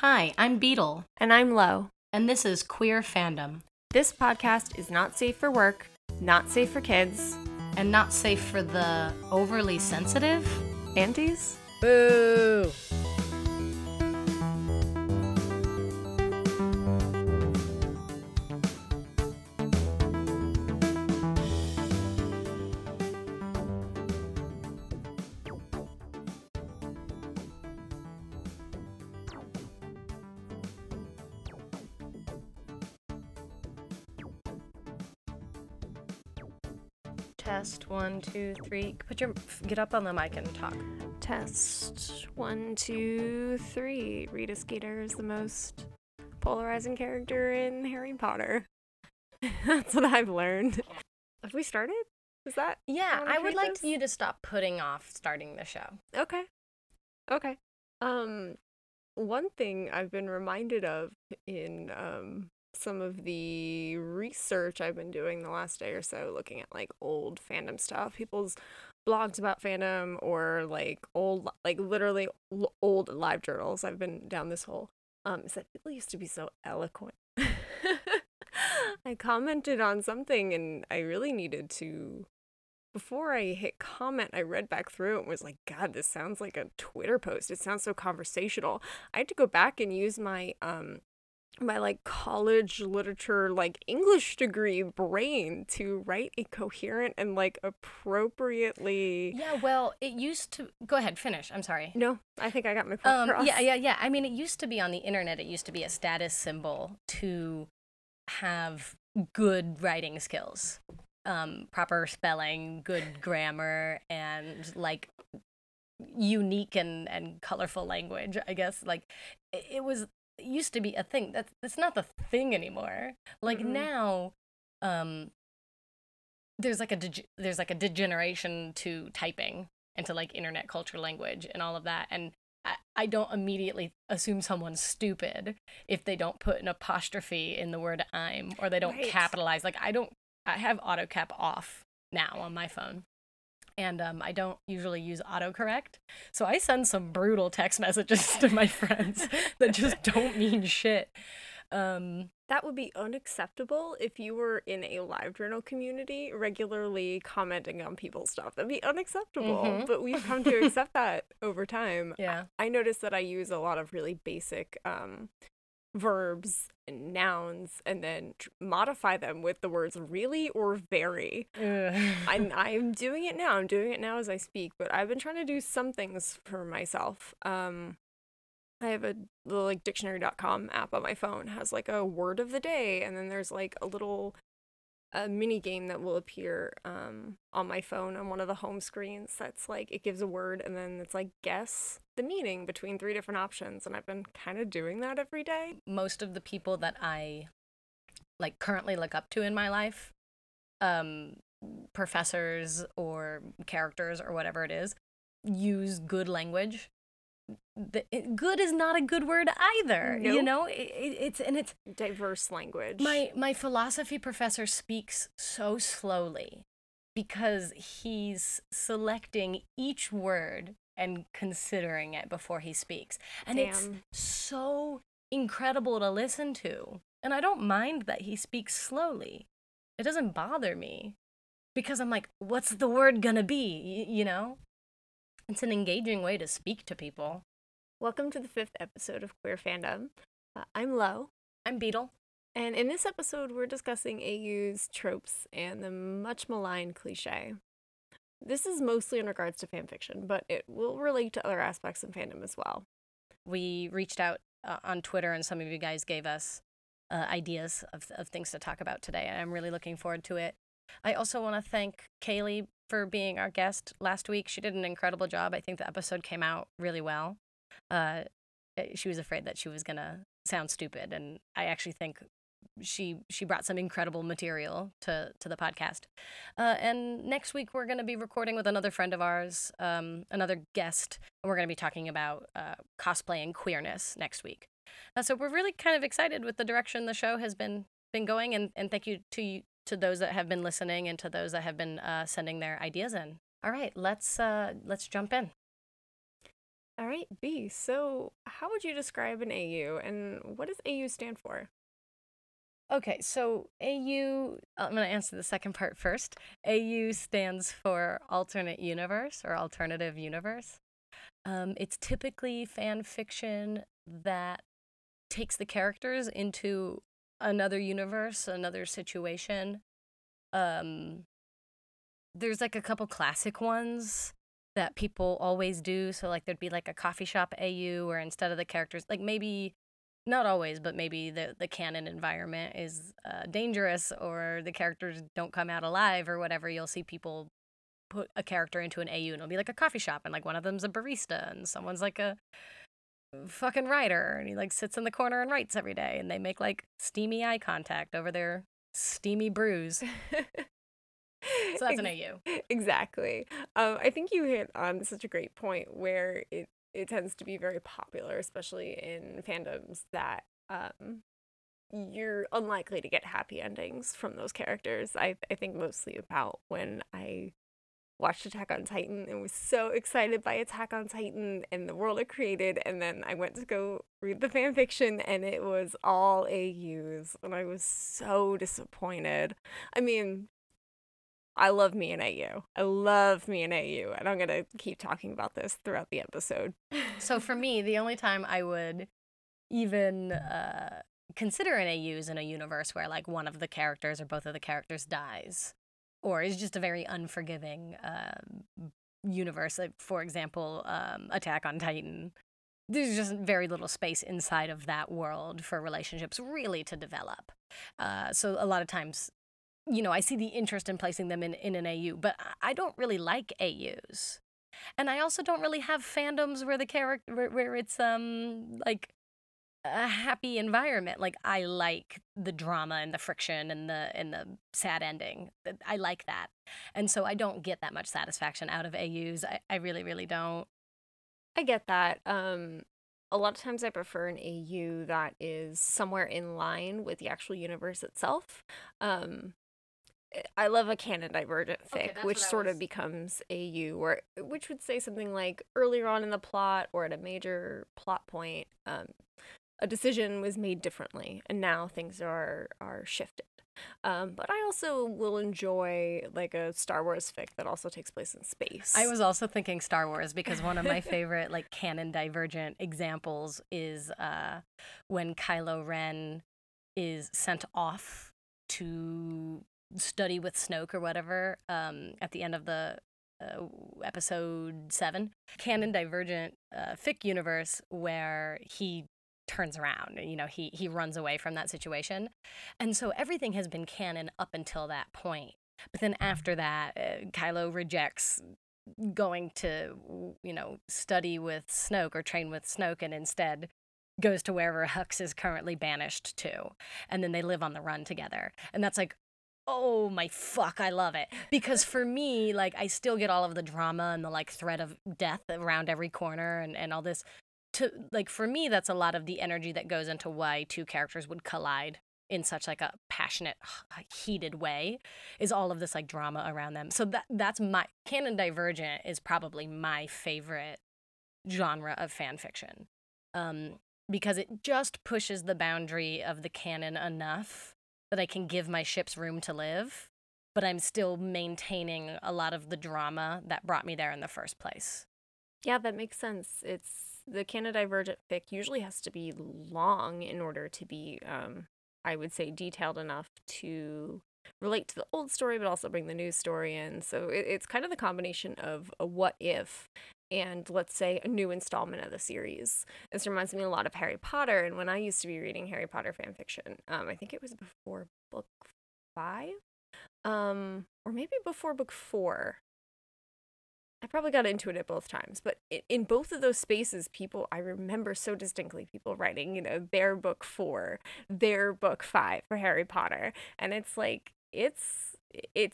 Hi, I'm Beetle. And I'm Lo. And this is Queer Fandom. This podcast is not safe for work, not safe for kids, and not safe for the overly sensitive aunties. Boo! Test 1, 2, 3. Get up on the mic and talk. Test 1, 2, 3. Rita Skeeter is the most polarizing character in Harry Potter. That's what I've learned. Have we started? Is that? Yeah, I would like you to stop putting off starting the show. Okay. One thing I've been reminded of in some of the research I've been doing the last day or so, looking at like old fandom stuff, people's blogs about fandom, or like old, like literally old live journals. I've been down this hole. Is that people used to be so eloquent. I commented on something and I really needed to, before I hit comment, I read back through and was like, God, this sounds like a Twitter post. It sounds so conversational. I had to go back and use my, my like college literature, like English degree brain to write a coherent and like appropriately. Yeah, well, it used to. Go ahead, finish. I'm sorry. No, I think I got my point across. Yeah. I mean, it used to be on the internet. It used to be a status symbol to have good writing skills, proper spelling, good grammar, and like unique and colorful language. I guess like it was. It used to be a thing. That's not the thing anymore. Like now, there's like a degeneration to typing and to like internet culture language and all of that. And I don't immediately assume someone's stupid if they don't put an apostrophe in the word "I'm" or they don't capitalize. Like I have AutoCap off now on my phone. And I don't usually use autocorrect, so I send some brutal text messages to my friends that just don't mean shit. That would be unacceptable if you were in a LiveJournal community regularly commenting on people's stuff. That'd be unacceptable, but we've come to accept that over time. Yeah, I noticed that I use a lot of really basic verbs and nouns and then modify them with the words really or very. I'm doing it now as I speak, but I've been trying to do some things for myself. I have a little like dictionary.com app on my phone. It has like a word of the day, and then there's like a little mini game that will appear on my phone on one of the home screens that's like it gives a word and then it's like guess the meaning between 3 different options, and I've been kind of doing that every day. Most of the people that I like currently look up to in my life, professors or characters or whatever it is, use good language. Good is not a good word either. Nope. You know, it's diverse language. My philosophy professor speaks so slowly because he's selecting each word and considering it before he speaks, and it's so incredible to listen to. And I don't mind that he speaks slowly. It doesn't bother me because I'm like, what's the word gonna be? You know. It's an engaging way to speak to people. Welcome to the 5th episode of Queer Fandom. I'm Lo. I'm Beetle. And in this episode, we're discussing AU's tropes and the much maligned cliche. This is mostly in regards to fanfiction, but it will relate to other aspects of fandom as well. We reached out on Twitter, and some of you guys gave us ideas of things to talk about today, and I'm really looking forward to it. I also want to thank Kaylee for being our guest last week. She did an incredible job. I think the episode came out really well. She was afraid that she was going to sound stupid, and I actually think she brought some incredible material to the podcast. And next week we're going to be recording with another friend of ours, another guest, and we're going to be talking about cosplay and queerness next week. So we're really kind of excited with the direction the show has been going, and thank you to those that have been listening and to those that have been sending their ideas in. All right, let's jump in. All right, B, so how would you describe an AU, and what does AU stand for? Okay, so AU, I'm going to answer the second part first. AU stands for alternate universe or alternative universe. It's typically fan fiction that takes the characters into another universe, another situation. There's like a couple classic ones that people always do. So like there'd be like a coffee shop AU, or instead of the characters, like maybe not always, but maybe the canon environment is dangerous, or the characters don't come out alive or whatever. You'll see people put a character into an AU and it'll be like a coffee shop, and like one of them's a barista and someone's like a fucking writer, and he like sits in the corner and writes every day, and they make like steamy eye contact over their steamy brews. So that's an AU. Exactly. I think you hit on such a great point where it tends to be very popular, especially in fandoms, that you're unlikely to get happy endings from those characters. I think mostly about when I watched Attack on Titan and was so excited by Attack on Titan and the world it created, and then I went to go read the fan fiction and it was all AUs, and I was so disappointed. I mean, I love me an AU. I love me an AU, and I'm going to keep talking about this throughout the episode. So for me, the only time I would even consider an AU is in a universe where, like, one of the characters or both of the characters dies, or is just a very unforgiving universe. Like, for example, Attack on Titan. There's just very little space inside of that world for relationships really to develop. So a lot of times, you know, I see the interest in placing them in an AU, but I don't really like AUs. And I also don't really have fandoms where the character, where it's like a happy environment. Like, I like the drama and the friction and the sad ending. I like that. And so I don't get that much satisfaction out of AUs. I really, really don't. I get that. A lot of times I prefer an AU that is somewhere in line with the actual universe itself. I love a canon divergent fic, which sort of becomes AU, or which would say something like earlier on in the plot or at a major plot point, a decision was made differently, and now things are shifted. But I also will enjoy like a Star Wars fic that also takes place in space. I was also thinking Star Wars, because one of my favorite like canon divergent examples is when Kylo Ren is sent off to study with Snoke or whatever at the end of the episode 7 canon divergent fic universe, where he turns around and, you know, he runs away from that situation. And so everything has been canon up until that point. But then after that, Kylo rejects going to, you know, study with Snoke or train with Snoke, and instead goes to wherever Hux is currently banished to. And then they live on the run together. And that's like, oh my fuck, I love it. Because for me, like, I still get all of the drama and the like threat of death around every corner and all this. To, like, for me, that's a lot of the energy that goes into why two characters would collide in such like a passionate, heated way, is all of this like drama around them. So that's my canon divergent is probably my favorite genre of fan fiction, because it just pushes the boundary of the canon enough that I can give my ships room to live, but I'm still maintaining a lot of the drama that brought me there in the first place. Yeah, that makes sense. The canon divergent fic usually has to be long in order to be, I would say, detailed enough to relate to the old story, but also bring the new story in. So it's kind of the combination of a what if and, let's say, a new installment of the series. This reminds me a lot of Harry Potter, and when I used to be reading Harry Potter fanfiction, I think it was before book 5, or maybe before book 4. I probably got into it at both times, but in both of those spaces, I remember so distinctly people writing, you know, their book 4, their book 5 for Harry Potter, and it's like, it's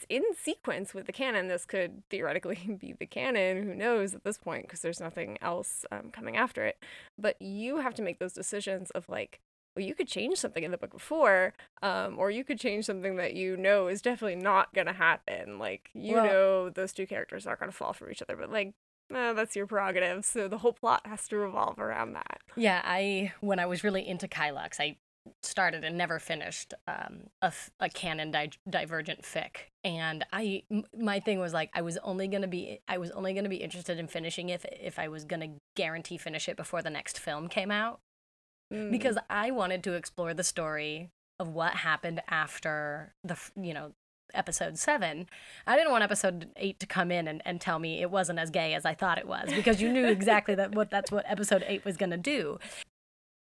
in sequence with the canon. This could theoretically be the canon, who knows at this point, because there's nothing else coming after it, but you have to make those decisions of like, well, you could change something in the book before, or you could change something that you know is definitely not going to happen. Like, you know those two characters aren't going to fall for each other, but, like, that's your prerogative. So the whole plot has to revolve around that. Yeah, when I was really into Kylux, I started and never finished a canon divergent fic, and my thing was like I was only gonna be interested in finishing if I was gonna guarantee finish it before the next film came out, because I wanted to explore the story of what happened after the episode 7. I didn't want episode 8 to come in and tell me it wasn't as gay as I thought it was, because you knew exactly that's what episode 8 was gonna do.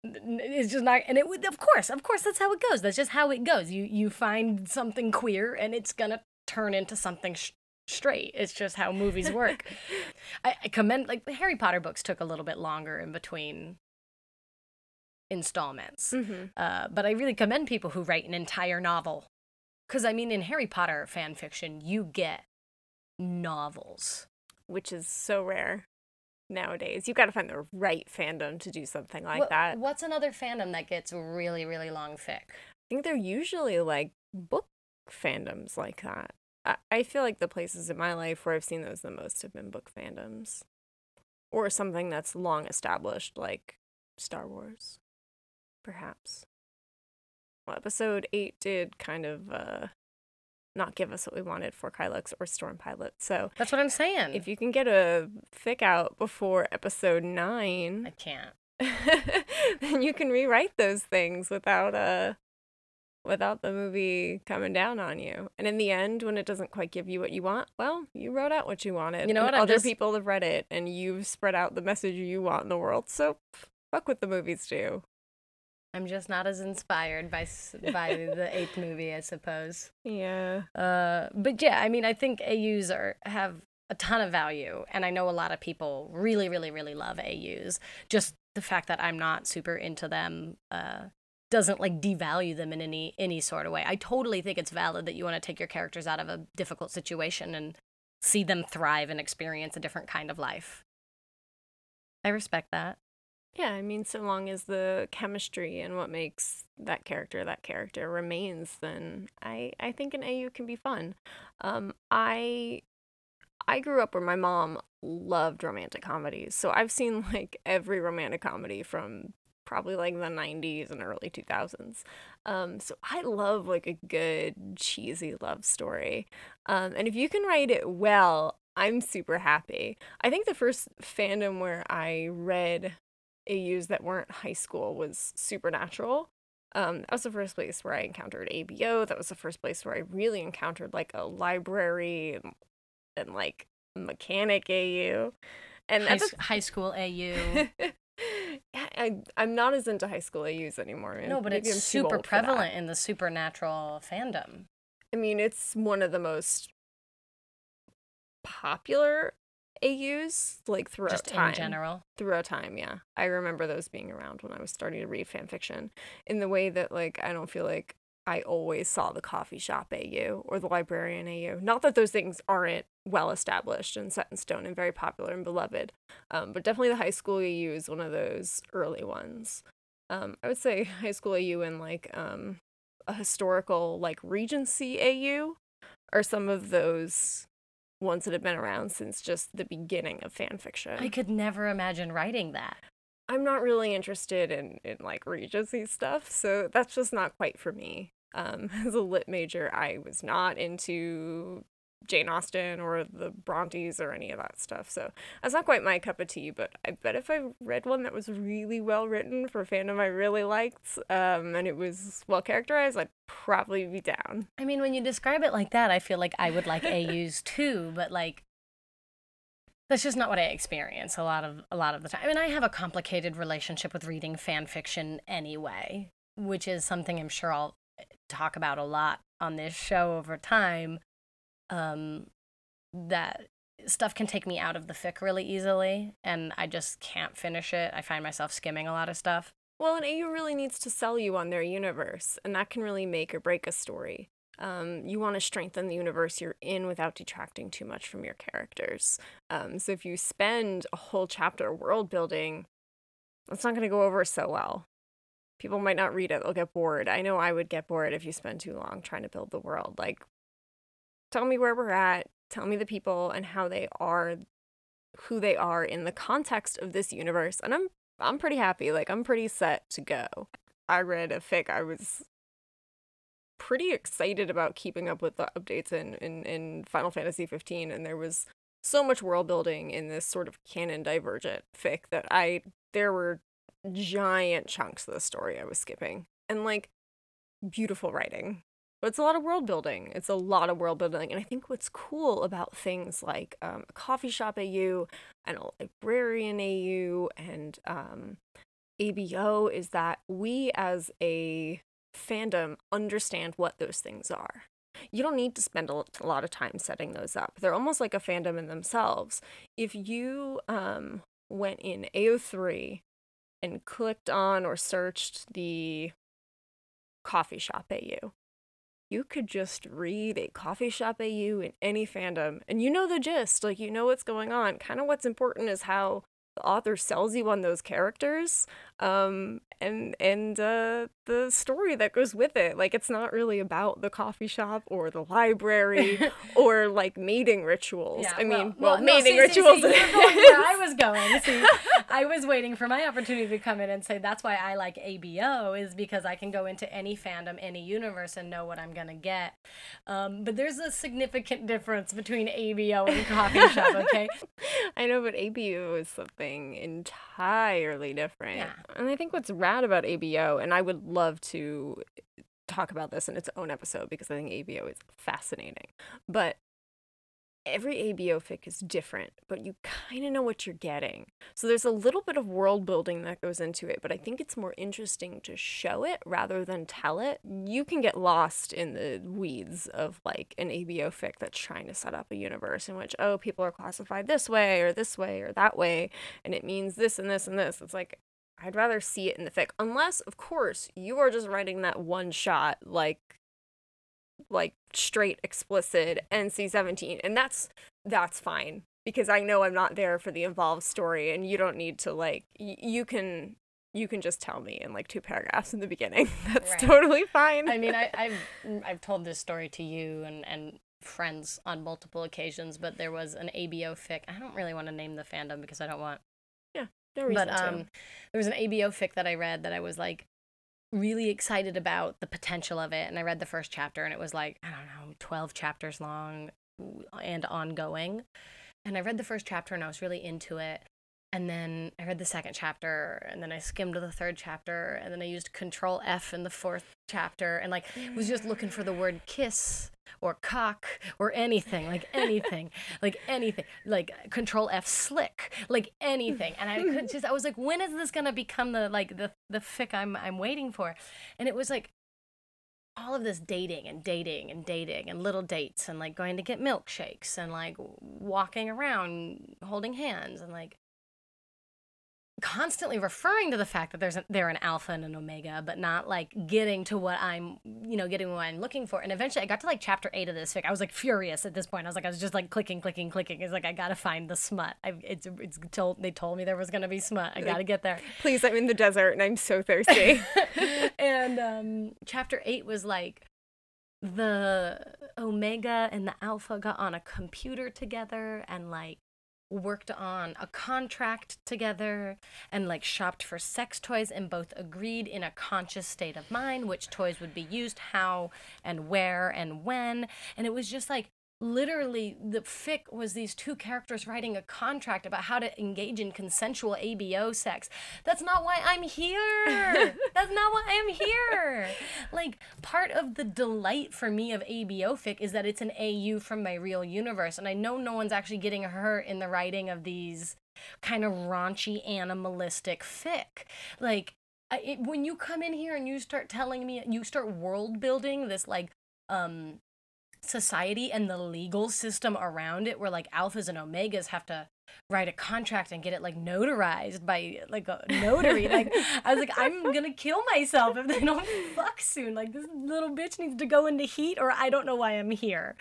It's just not, and it would, of course that's how it goes. That's just how it goes. You find something queer and it's gonna turn into something straight. It's just how movies work. I commend, like, the Harry Potter books took a little bit longer in between installments, but I really commend people who write an entire novel, because I mean, in Harry Potter fan fiction you get novels, which is so rare nowadays. You've got to find the right fandom to do something like that. What's another fandom that gets really, really long fic? I think they're usually like book fandoms like that. I feel like the places in my life where I've seen those the most have been book fandoms, or something that's long established, like Star Wars, perhaps. Well, episode 8 did kind of not give us what we wanted for Kylux or Storm Pilot. So that's what I'm saying. If you can get a fic out before episode 9, I can't. Then you can rewrite those things without the movie coming down on you. And in the end, when it doesn't quite give you what you want, well, you wrote out what you wanted. You know what? People have read it, and you've spread out the message you want in the world. So fuck what the movies do. I'm just not as inspired by the 8th movie, I suppose. Yeah. But yeah, I mean, I think AUs have a ton of value, and I know a lot of people really, really, really love AUs. Just the fact that I'm not super into them doesn't like devalue them in any sort of way. I totally think it's valid that you want to take your characters out of a difficult situation and see them thrive and experience a different kind of life. I respect that. Yeah, I mean, so long as the chemistry and what makes that character remains, then I think an AU can be fun. I grew up where my mom loved romantic comedies, so I've seen like every romantic comedy from probably like the 90s and early 2000s. So I love like a good cheesy love story. And if you can write it well, I'm super happy. I think the first fandom where I read AUs that weren't high school was Supernatural. That was the first place where I encountered ABO. That was the first place where I really encountered like a library and like mechanic AU and high school AU. I'm not as into high school AUs anymore. No, but maybe it's super prevalent in the Supernatural fandom. I mean, it's one of the most popular AUs like throughout just time. In general. Throughout time, yeah. I remember those being around when I was starting to read fan fiction, in the way that like I don't feel like I always saw the coffee shop AU or the librarian AU. Not that those things aren't well established and set in stone and very popular and beloved, but definitely the high school AU is one of those early ones. I would say high school AU and like a historical like Regency AU are some of those ones that have been around since just the beginning of fan fiction. I could never imagine writing that. I'm not really interested in like Regency stuff, so that's just not quite for me. As a lit major, I was not into Jane Austen or the Brontes or any of that stuff, so that's not quite my cup of tea. But I bet if I read one that was really well written for a fandom I really liked, and it was well characterized, I'd probably be down. I mean, when you describe it like that, I feel like I would like AUs too, but like that's just not what I experience a lot of the time. I mean, I have a complicated relationship with reading fan fiction anyway, which is something I'm sure I'll talk about a lot on this show over time. That stuff can take me out of the fic really easily, and I just can't finish it. I find myself skimming a lot of stuff. Well, an AU really needs to sell you on their universe, and that can really make or break a story. You want to strengthen the universe you're in without detracting too much from your characters. So if you spend a whole chapter world building, that's not going to go over so well. People might not read it. They'll get bored. I know I would get bored if you spend too long trying to build the world. Like, tell me where we're at, tell me the people and how they are who they are in the context of this universe, and I'm pretty happy. Like, I'm pretty set to go. I read a fic I was pretty excited about keeping up with the updates in Final Fantasy XV, and there was so much world building in this sort of canon divergent fic that there were giant chunks of the story I was skipping. And, like, beautiful writing. But it's a lot of world building. And I think what's cool about things like a coffee shop AU and a librarian AU and ABO is that we as a fandom understand what those things are. You don't need to spend a lot of time setting those up. They're almost like a fandom in themselves. If you went in AO3 and clicked on or searched the coffee shop AU, you could just read a coffee shop AU in any fandom, and you know the gist, like, you know what's going on. Kind of what's important is how the author sells you on those characters, and the story that goes with it. Like, it's not really about the coffee shop or the library or, like, mating rituals. Yeah, I mean, mating rituals. See, you're going where I was going. See, I was waiting for my opportunity to come in and say that's why I like ABO, is because I can go into any fandom, any universe, and know what I'm gonna get. But there's a significant difference between ABO and coffee shop. Okay, I know, but ABO is something entirely different. Yeah. And I think what's rad about ABO, and I would love to talk about this in its own episode because I think ABO is fascinating, but every ABO fic is different, but you kind of know what you're getting. So there's a little bit of world building that goes into it, but I think it's more interesting to show it rather than tell it. You can get lost in the weeds of, like, an ABO fic that's trying to set up a universe in which, oh, people are classified this way or this way or that way, and it means this and this and this. It's like, I'd rather see it in the fic. Unless, of course, you are just writing that one shot, like straight explicit NC-17, and that's fine, because I know I'm not there for the involved story, and you don't need to, like, you can just tell me in, like, 2 paragraphs in the beginning. That's right. Totally fine. I mean, I've told this story to you and friends on multiple occasions, but there was an ABO fic. I don't really want to name the fandom because I don't want there was an ABO fic that I read that I was, like, really excited about the potential of it, and I read the first chapter, and it was, like, I don't know, 12 chapters long and ongoing, and I read the first chapter and I was really into it, and then I read the second chapter, and then I skimmed to the third chapter, and then I used Control F in the fourth chapter, and, like, was just looking for the word kiss or cock or anything, like Control F slick, like anything, and I could just, I was like, when is this gonna become the fic I'm waiting for? And it was, like, all of this dating and little dates and, like, going to get milkshakes and, like, walking around holding hands and, like, constantly referring to the fact that they're an alpha and an omega, but not, like, getting to what I'm, you know, getting what I'm looking for. And eventually I got to, like, chapter 8 of this fic. I was, like, furious at this point. I was just clicking. It's like, I gotta find the smut. They told me there was gonna be smut. I gotta get there. Please, I'm in the desert and I'm so thirsty. And chapter 8 was, like, the omega and the alpha got on a computer together and, like, worked on a contract together and, like, shopped for sex toys, and both agreed in a conscious state of mind which toys would be used, how and where and when. And it was just, like, literally the fic was these 2 characters writing a contract about how to engage in consensual ABO sex. That's not why I'm here. Like, part of the delight for me of ABO fic is that it's an AU from my real universe, and I know no one's actually getting hurt in the writing of these kind of raunchy animalistic fic. Like, when you come in here and you start telling me, you start world building this, like, society and the legal system around it, where, like, alphas and omegas have to write a contract and get it, like, notarized by, like, a notary. Like, I was like, I'm gonna kill myself if they don't fuck soon. Like, this little bitch needs to go into heat, or I don't know why I'm here,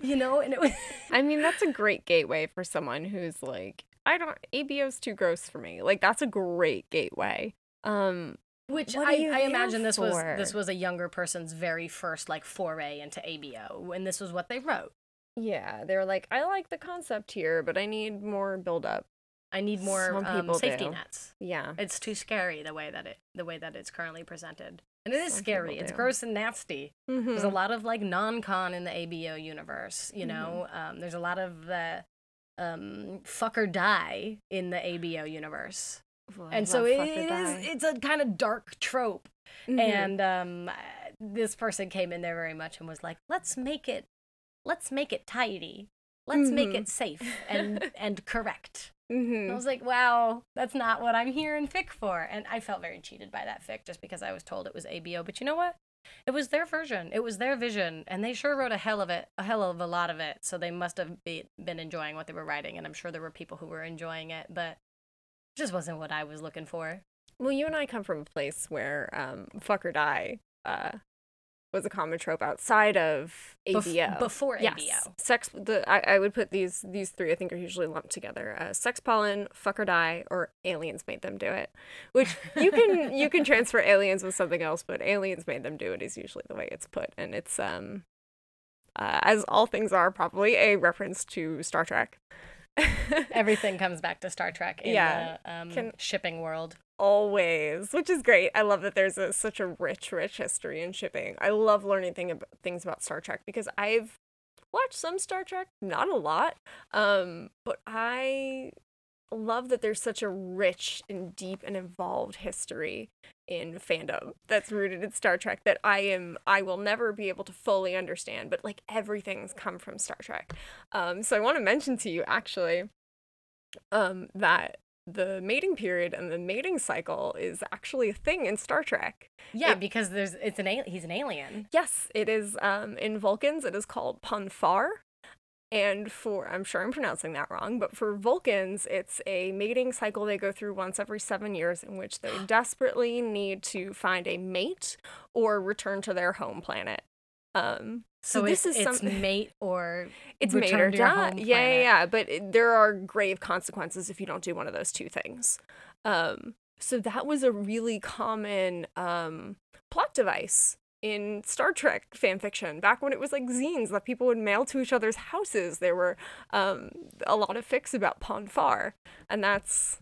you know. And it was, I mean, that's a great gateway for someone who's like, ABO's too gross for me. Like, that's a great gateway. Which I imagine this was a younger person's very first, like, foray into ABO, and this was what they wrote. Yeah, they were like, I like the concept here, but I need more build up. I need more safety nets. Yeah, it's too scary the way that it's currently presented, and it is scary. It's gross and nasty. Mm-hmm. There's a lot of like non-con in the ABO universe. You know, there's a lot of fuck or die in the ABO universe, and so it's a kind of dark trope. Mm-hmm. And this person came in there very much and was like, let's make it tidy. Let's make it safe and correct. Mm-hmm. I was like, wow, that's not what I'm here in fic for. And I felt very cheated by that fic just because I was told it was ABO. But you know what? It was their version. It was their vision. And they sure wrote a hell of a lot of it. So they must have been enjoying what they were writing. And I'm sure there were people who were enjoying it. But it just wasn't what I was looking for. Well, you and I come from a place where fuck or die was a common trope outside of ABO. Before ABO. Yes. I would put these three, I think, are usually lumped together. Sex pollen, fuck or die, or aliens made them do it. Which you can transfer aliens with something else, but aliens made them do it is usually the way it's put. And it's, as all things are, probably a reference to Star Trek. Everything comes back to Star Trek in the shipping world. Always, which is great. I love that there's such a rich, rich history in shipping. I love learning things about Star Trek because I've watched some Star Trek, not a lot, but I love that there's such a rich and deep and involved history in fandom that's rooted in Star Trek that I will never be able to fully understand, but like everything's come from Star Trek. So I want to mention to you actually that the mating period and the mating cycle is actually a thing in Star Trek. Yeah, because he's an alien. Yes, it is. In Vulcans, it is called Pon farr. And I'm sure I'm pronouncing that wrong, but for Vulcans, it's a mating cycle they go through once every 7 years in which they desperately need to find a mate or return to their home planet. So this is something mate or it's mate or die. Yeah. But there are grave consequences if you don't do one of those two things. So that was a really common plot device in Star Trek fan fiction, back when it was like zines that people would mail to each other's houses. There were a lot of fics about Pon farr, and that's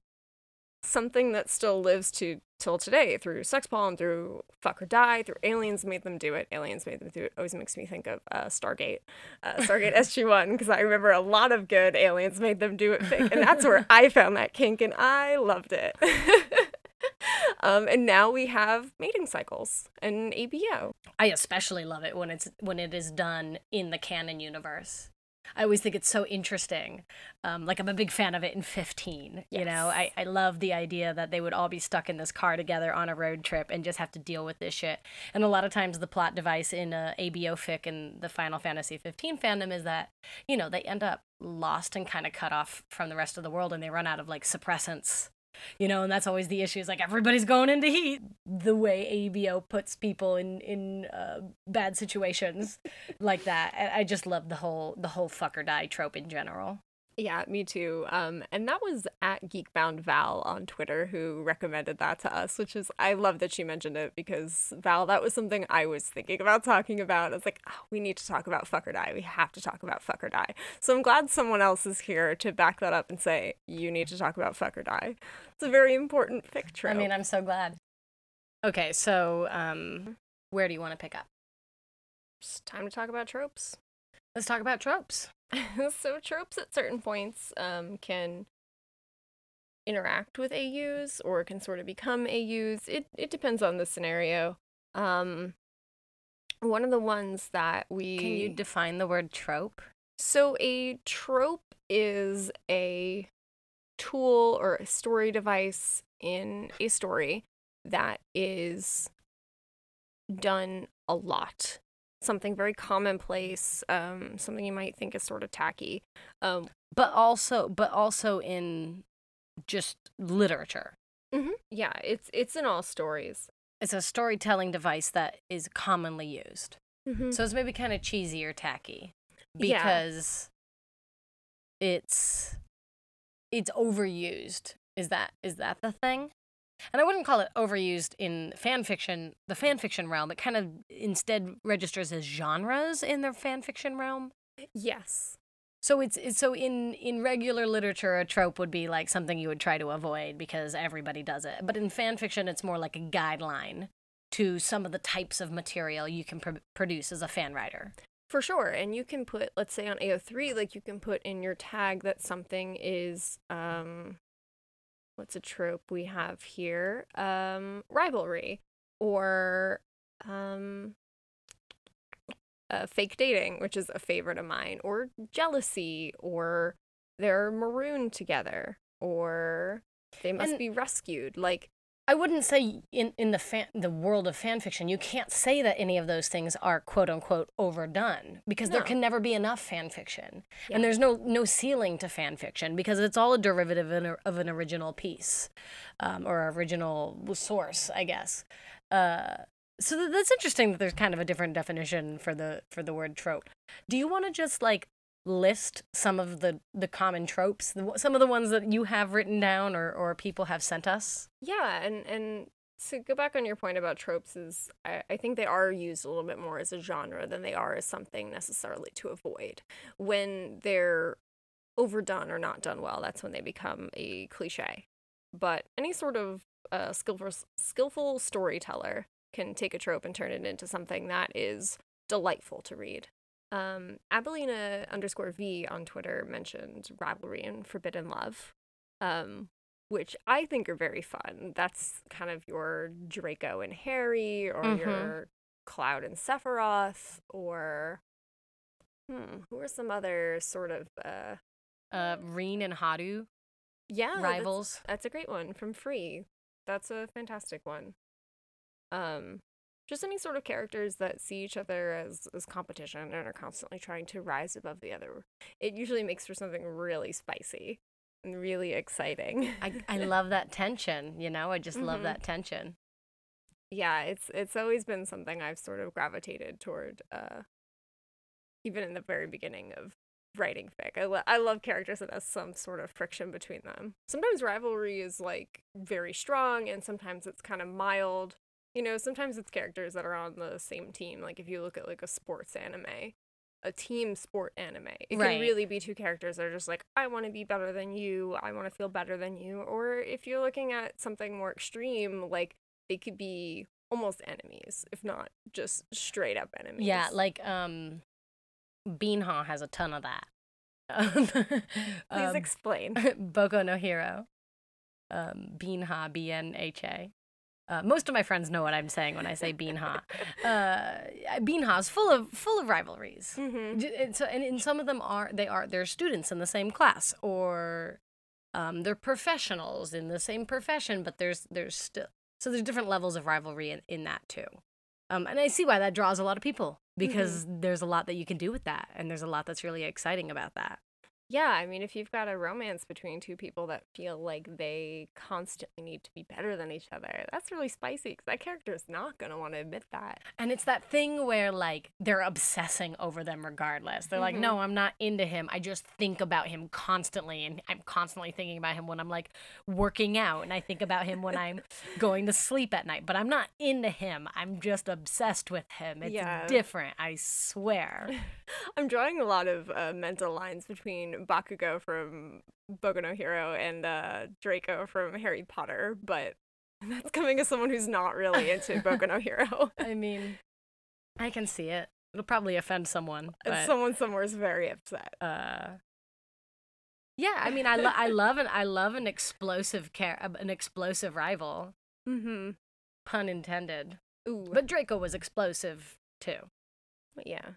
something that still lives to till today through sex pollen, through fuck or die, through aliens made them do it. Always makes me think of Stargate SG-1, because I remember a lot of good aliens made them do it fic, and that's where I found that kink, and I loved it. And now we have mating cycles and ABO. I especially love it when it is done in the canon universe. I always think it's so interesting. Like, I'm a big fan of it in 15. Yes. You know, I love the idea that they would all be stuck in this car together on a road trip and just have to deal with this shit. And a lot of times the plot device in ABO fic and the Final Fantasy XV fandom is that, you know, they end up lost and kind of cut off from the rest of the world, and they run out of, like, suppressants. You know, and that's always the issue, is like everybody's going into heat. The way ABO puts people in bad situations like that. And I just love the whole fuck or die trope in general. Yeah, me too. And that was at Geekbound Val on Twitter who recommended that to us, which is, I love that she mentioned it, because Val, that was something I was thinking about talking about. I was like, oh, we need to talk about fuck or die. We have to talk about fuck or die. So I'm glad someone else is here to back that up and say, you need to talk about fuck or die. It's a very important fic trope. I mean, I'm so glad. Okay, so where do you want to pick up? It's time to talk about tropes. Let's talk about tropes. So tropes at certain points can interact with AUs or can sort of become AUs. It depends on the scenario. One of the ones that we... Can you define the word trope? So a trope is a tool or a story device in a story that is done a lot. Something very commonplace, something you might think is sort of tacky, but also in just literature. Mm-hmm. Yeah, it's in all stories. It's a storytelling device that is commonly used. Mm-hmm. So it's maybe kind of cheesy or tacky because it's overused. Is that the thing? And I wouldn't call it overused in fan fiction, the fan fiction realm. It kind of instead registers as genres in the fan fiction realm. Yes. So it's so in regular literature, a trope would be like something you would try to avoid because everybody does it. But in fan fiction, it's more like a guideline to some of the types of material you can produce as a fan writer. For sure. And you can put, let's say on AO3, like you can put in your tag that something is, what's a trope we have here? Rivalry or fake dating, which is a favorite of mine, or jealousy, or they're marooned together, or they must be rescued. Like, I wouldn't say in the world of fan fiction, you can't say that any of those things are quote unquote overdone because there can never be enough fan fiction, and there's no ceiling to fan fiction because it's all a derivative of an original piece, or original source, I guess. So that's interesting that there's kind of a different definition for the word trope. Do you want to just like list some of the common tropes, some of the ones that you have written down or people have sent us? Yeah, and to go back on your point about tropes is I think they are used a little bit more as a genre than they are as something necessarily to avoid. When they're overdone or not done well, that's when they become a cliche. But any sort of skillful storyteller can take a trope and turn it into something that is delightful to read. Abelina_V on Twitter mentioned rivalry and forbidden love, which I think are very fun. That's kind of your Draco and Harry, or your Cloud and Sephiroth, or who are some other sort of Reen and Hadu? Yeah, rivals. That's a great one from Free. That's a fantastic one. Just any sort of characters that see each other as competition and are constantly trying to rise above the other. It usually makes for something really spicy and really exciting. I love that tension, you know? I just love that tension. Yeah, it's always been something I've sort of gravitated toward, even in the very beginning of writing fic. I love characters that have some sort of friction between them. Sometimes rivalry is, like, very strong, and sometimes it's kind of mild. You know, sometimes it's characters that are on the same team. Like, if you look at, like, a sports anime, a team sport anime, it can really be two characters that are just like, I want to be better than you, I want to feel better than you. Or if you're looking at something more extreme, like, they could be almost enemies, if not just straight-up enemies. Yeah, like, Beanha has a ton of that. Please explain. Boku no Hero. Beanha, B-N-H-A. Most of my friends know what I'm saying when I say Beanha. Beanha is full of rivalries, and some of them they're students in the same class, or they're professionals in the same profession. But there's different levels of rivalry in that too, and I see why that draws a lot of people because there's a lot that you can do with that, and there's a lot that's really exciting about that. Yeah, I mean, if you've got a romance between two people that feel like they constantly need to be better than each other, that's really spicy because that character is not going to want to admit that. And it's that thing where, like, they're obsessing over them regardless. They're like, no, I'm not into him. I just think about him constantly, and I'm constantly thinking about him when I'm, like, working out, and I think about him when I'm going to sleep at night. But I'm not into him. I'm just obsessed with him. It's different, I swear. I'm drawing a lot of mental lines between Bakugo from Boku no Hero and Draco from Harry Potter, but that's coming as someone who's not really into Boku no Hero. I mean, I can see it. It'll probably offend someone. But someone somewhere is very upset. Yeah, I mean, I love an explosive an explosive rival. Pun intended. Ooh. But Draco was explosive too. But yeah,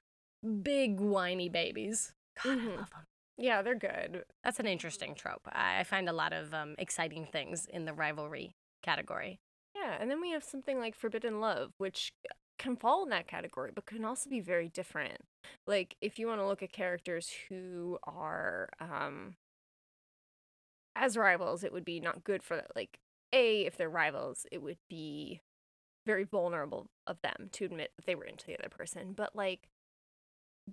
big whiny babies. God, I love them. Yeah, they're good. That's an interesting trope. I find a lot of exciting things in the rivalry category. Yeah, and then we have something like forbidden love, which can fall in that category, but can also be very different. Like, if you want to look at characters who are as rivals, it would be not good for that. Like, if they're rivals, it would be very vulnerable of them to admit that they were into the other person. But, like,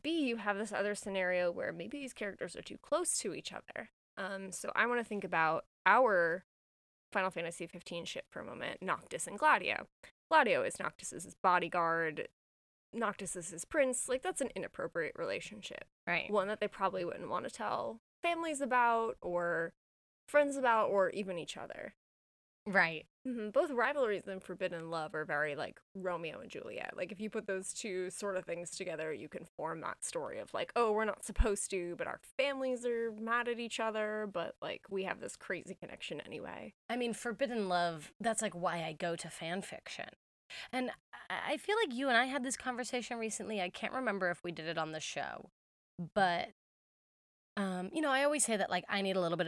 B, you have this other scenario where maybe these characters are too close to each other. So I want to think about our Final Fantasy XV ship for a moment, Noctis and Gladio. Gladio is Noctis's bodyguard, Noctis is his prince, like, that's an inappropriate relationship. Right. One that they probably wouldn't want to tell families about or friends about or even each other. Right. Mm-hmm. Both rivalries and forbidden love are very, like, Romeo and Juliet. Like, if you put those two sort of things together, you can form that story of, like, oh, we're not supposed to, but our families are mad at each other, but, like, we have this crazy connection anyway. I mean, forbidden love, that's, like, why I go to fan fiction. And I feel like you and I had this conversation recently. I can't remember if we did it on the show, but you know, I always say that, like, I need a little bit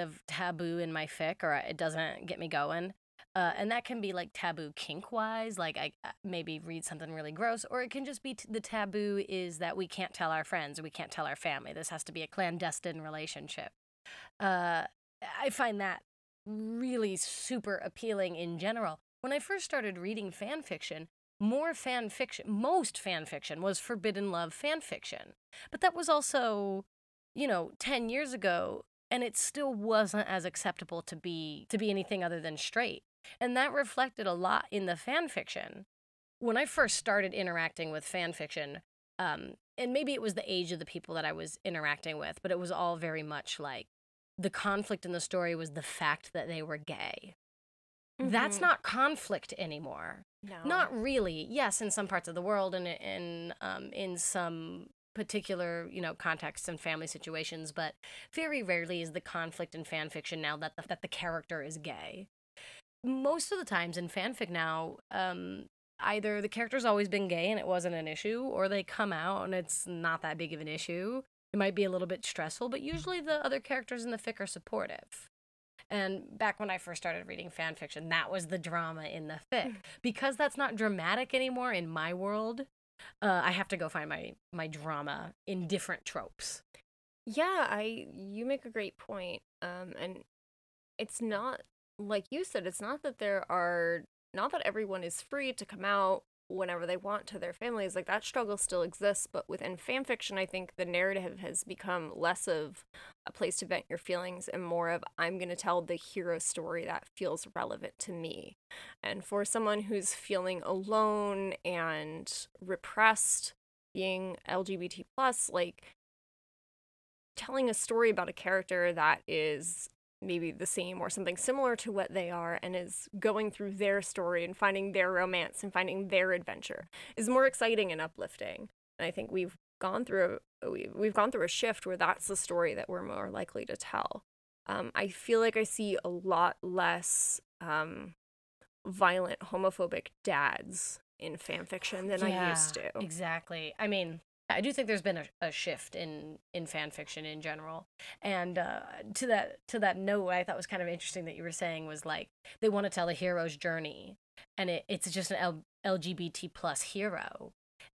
of taboo in my fic, or it doesn't get me going. And that can be, like, taboo kink-wise, like I maybe read something really gross, or it can just be the taboo is that we can't tell our friends, we can't tell our family. This has to be a clandestine relationship. I find that really super appealing in general. When I first started reading fan fiction, most fan fiction was forbidden love fan fiction. But that was also, you know, 10 years ago, and it still wasn't as acceptable to be anything other than straight. And that reflected a lot in the fan fiction. When I first started interacting with fan fiction, and maybe it was the age of the people that I was interacting with, but it was all very much like the conflict in the story was the fact that they were gay. Mm-hmm. That's not conflict anymore. No. Not really. Yes, in some parts of the world and in some particular, you know, contexts and family situations, but very rarely is the conflict in fan fiction now that the character is gay. Most of the times in fanfic now, either the character's always been gay and it wasn't an issue, or they come out and it's not that big of an issue. It might be a little bit stressful, but usually the other characters in the fic are supportive. And back when I first started reading fan fiction, that was the drama in the fic. Because that's not dramatic anymore in my world, I have to go find my drama in different tropes. Yeah, you make a great point. And it's not, like you said, it's not that everyone is free to come out whenever they want to their families. Like, that struggle still exists, but within fan fiction, I think the narrative has become less of a place to vent your feelings and more of, I'm going to tell the hero story that feels relevant to me. And for someone who's feeling alone and repressed, being LGBT+, like, telling a story about a character that is maybe the same or something similar to what they are and is going through their story and finding their romance and finding their adventure is more exciting and uplifting. And I think we've gone through a shift where that's the story that we're more likely to tell. I feel like I see a lot less violent homophobic dads in fan fiction than I used to. Exactly. I mean, I do think there's been a shift in fan fiction in general. And to that note, what I thought was kind of interesting that you were saying was, like, they want to tell the hero's journey, and it's just an LGBT+ hero.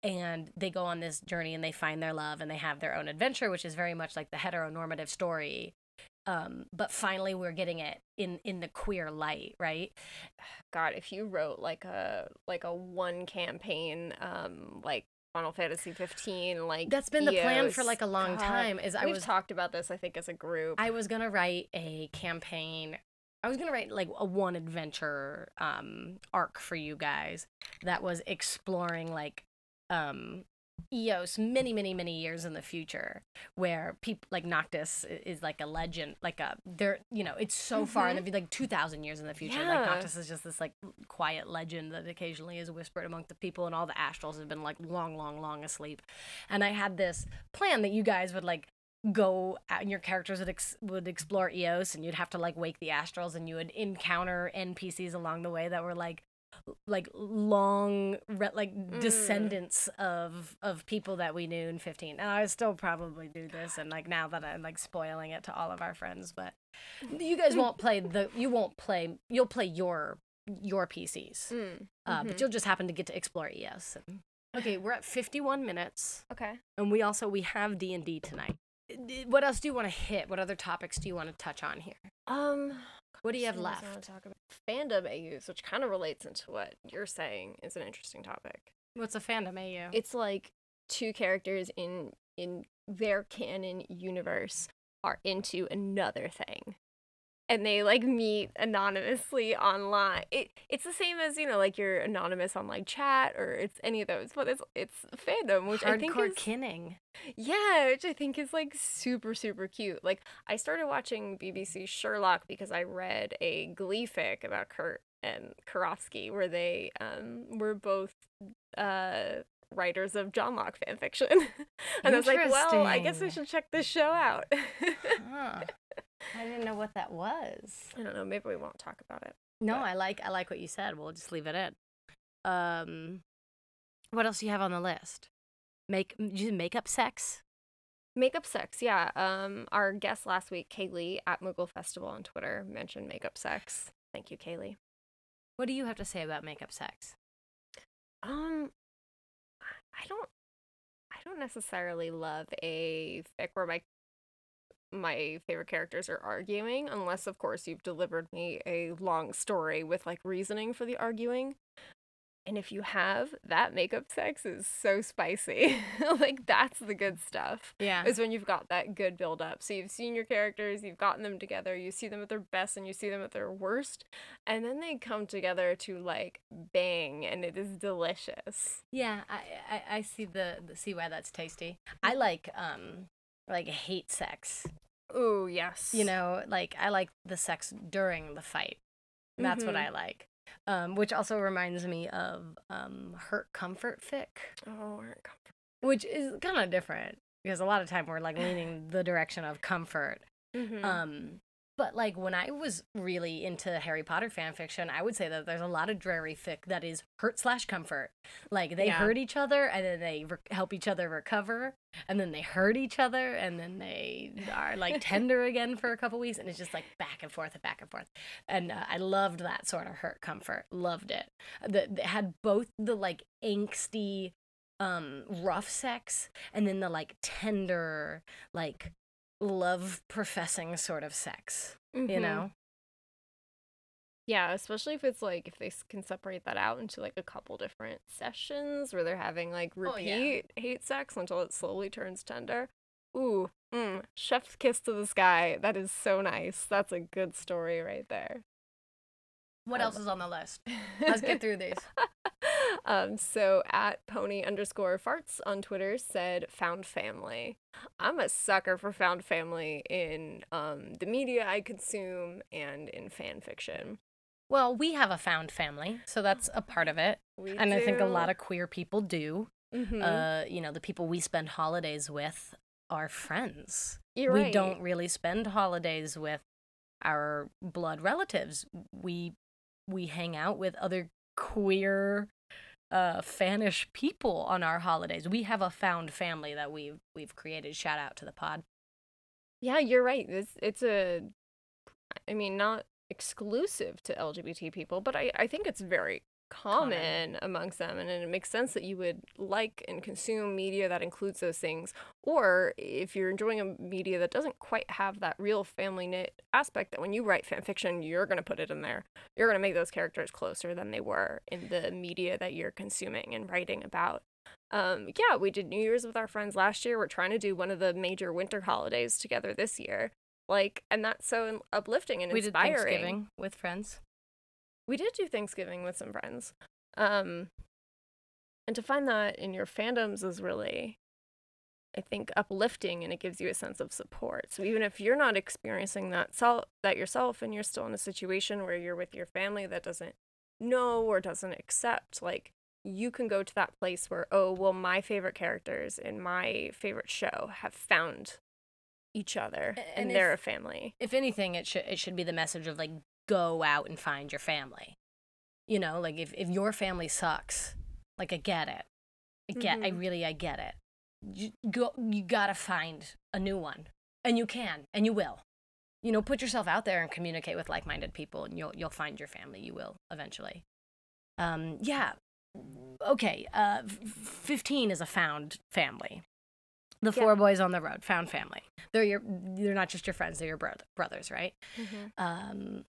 And they go on this journey and they find their love and they have their own adventure, which is very much like the heteronormative story. But finally we're getting it in the queer light, right? God, if you wrote like a one campaign, like, Final Fantasy XV, like, that's been the plan for, like, a long time. We've talked about this, I think, as a group. I was gonna write a campaign. I was gonna write, like, a one adventure arc for you guys that was exploring, like, Eos many, many, many years in the future, where people like Noctis is like a legend, like a they're, you know, it's so far, and it'd be like 2,000 years in the future. Yeah. Like, Noctis is just this, like, quiet legend that occasionally is whispered among the people, and all the astrals have been, like, long, long, long asleep. And I had this plan that you guys would, like, go out and your characters would explore Eos, and you'd have to, like, wake the astrals, and you would encounter NPCs along the way that were like long descendants of people that we knew in 15. And I still probably do this, and, like, now that I'm, like, spoiling it to all of our friends, but you guys you'll play your PCs. But you'll just happen to get to explore ES. Okay, we're at 51 minutes. Okay. And we have D&D tonight. What else do you want to hit? What other topics do you want to touch on here? What do you have left? I want to talk about fandom AUs, which kind of relates into what you're saying is an interesting topic. What's a fandom AU? It's like two characters in their canon universe are into another thing. and they like meet anonymously online. It's the same as, you know, like you're anonymous on like chat or it's any of those, but it's fandom, which I think is hardcore kinning. Yeah, which I think is like super, super cute. Like I started watching BBC Sherlock because I read a Glee fic about Kurt and Karofsky where they were both writers of John Locke fanfiction. And I was like, well, I guess we should check this show out. Huh. I didn't know what that was. I don't know. Maybe we won't talk about it. No, but. I like what you said. We'll just leave it in. What else do you have on the list? Makeup sex, yeah. Our guest last week, Kaylee at Moogle Festival on Twitter, mentioned makeup sex. Thank you, Kaylee. What do you have to say about makeup sex? I don't necessarily love a fic where my favorite characters are arguing, unless of course you've delivered me a long story with like reasoning for the arguing. And if you have, that makeup sex is so spicy. Like, that's the good stuff. Yeah. Is when you've got that good build up. So you've seen your characters, you've gotten them together, you see them at their best and you see them at their worst. And then they come together to, like, bang, and it is delicious. Yeah, I see see why that's tasty. I like hate sex. Ooh, yes. You know, like, I like the sex during the fight. That's what I like. Which also reminds me of Hurt Comfort fic. Oh, Hurt Comfort. Which is kind of different because a lot of time we're like leaning the direction of comfort. Mm-hmm. But like when I was really into Harry Potter fan fiction, I would say that there's a lot of dreary fic that is hurt/comfort. Like they hurt each other and then they help each other recover, and then they hurt each other and then they are like tender again for a couple weeks, and it's just like back and forth and back and forth. And I loved that sort of hurt/comfort. Loved it. That had both the like angsty, rough sex and then the like tender, like love professing sort of sex, you know? Yeah, especially if it's like, if they can separate that out into like a couple different sessions where they're having like repeat hate sex until it slowly turns tender. Ooh, chef's kiss to the sky. That is so nice. That's a good story right there. What else is on the list? Let's get through these. So at pony_farts on Twitter said found family. I'm a sucker for found family in the media I consume and in fan fiction. Well, we have a found family, so that's a part of it. We do. I think a lot of queer people do. Mm-hmm. You know, the people we spend holidays with are friends. You're right. We don't really spend holidays with our blood relatives. We hang out with other queer fanish people on our holidays. We have a found family that we've created. Shout out to the pod. Yeah, you're right. It's not exclusive to LGBT people, but I think it's very common amongst them, and it makes sense that you would like and consume media that includes those things. Or if you're enjoying a media that doesn't quite have that real family knit aspect, that when you write fan fiction, you're going to put it in there. You're going to make those characters closer than they were in the media that you're consuming and writing about. Yeah, we did New Year's with our friends last year. We're trying to do one of the major winter holidays together this year. Like, and that's so uplifting and inspiring. We did Thanksgiving with friends. We did do Thanksgiving with some friends. And to find that in your fandoms is really, I think, uplifting, and it gives you a sense of support. So even if you're not experiencing that yourself, and you're still in a situation where you're with your family that doesn't know or doesn't accept, like, you can go to that place where, oh, well, my favorite characters in my favorite show have found each other, and they're a family. If anything, it should be the message of, like, go out and find your family. You know, like if your family sucks, like I get it. You gotta find a new one, and you can, and you will. You know, put yourself out there and communicate with like-minded people, and you'll find your family. You will eventually. Yeah. Okay. 15 is a found family. The four boys on the road, found family. They're not just your friends; they're your brothers, right? Mm-hmm.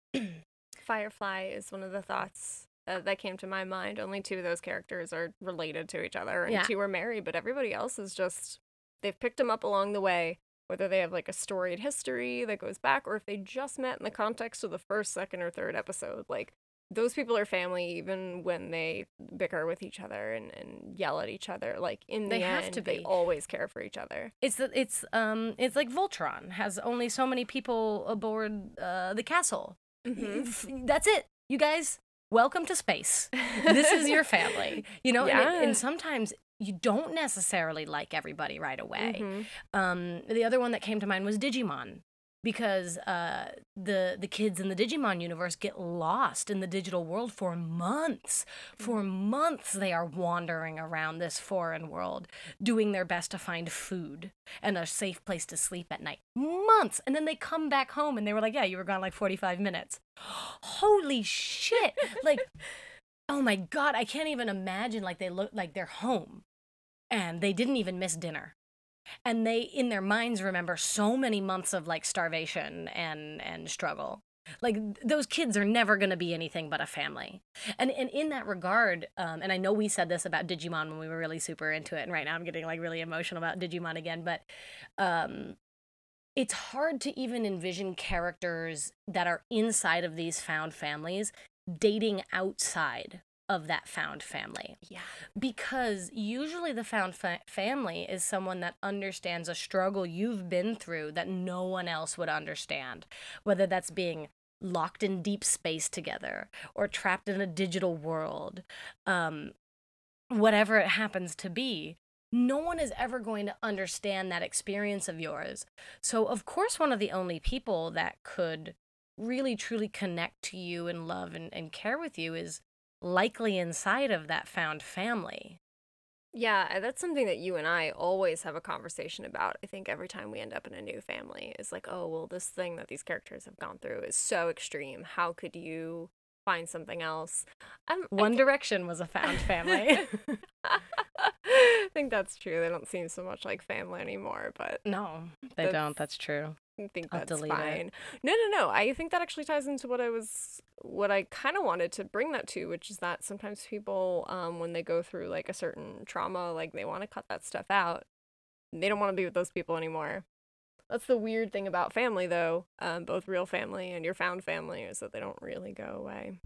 Firefly is one of the thoughts that came to my mind. Only two of those characters are related to each other, and two are married, but everybody else is just, they've picked them up along the way, whether they have like a storied history that goes back, or if they just met in the context of the first, second, or third episode. Like, those people are family even when they bicker with each other and yell at each other. Like, in the end, they always care for each other. It's like Voltron has only so many people aboard the castle. Mm-hmm. That's it, you guys. Welcome to space. This is your family, you know. Yeah. And sometimes you don't necessarily like everybody right away. Mm-hmm. The other one that came to mind was Digimon. Because the kids in the Digimon universe get lost in the digital world for months. For months, they are wandering around this foreign world, doing their best to find food and a safe place to sleep at night. Months! And then they come back home, and they were like, yeah, you were gone like 45 minutes. Holy shit! Like, oh my God, I can't even imagine. Like, they look like they're home, and they didn't even miss dinner. And they, in their minds, remember so many months of, like, starvation and struggle. Like, those kids are never going to be anything but a family. And in that regard, and I know we said this about Digimon when we were really super into it, and right now I'm getting, like, really emotional about Digimon again, but it's hard to even envision characters that are inside of these found families dating outside of that found family. Yeah. Because usually the found family is someone that understands a struggle you've been through that no one else would understand, whether that's being locked in deep space together or trapped in a digital world, whatever it happens to be. No one is ever going to understand that experience of yours. So, of course, one of the only people that could really truly connect to you and love and care with you is likely inside of that found family. Yeah, that's something that you and I always have a conversation about. I think every time we end up in a new family is like, oh, well, this thing that these characters have gone through is so extreme. How could you find something else? One Direction was a found family. I think that's true. They don't seem so much like family anymore, but no, they don't. That's true. I think that's fine. No. I think that actually ties into what I kind of wanted to bring that to, which is that sometimes people, when they go through like a certain trauma, like they want to cut that stuff out. They don't want to be with those people anymore. That's the weird thing about family, though. Both real family and your found family is that they don't really go away.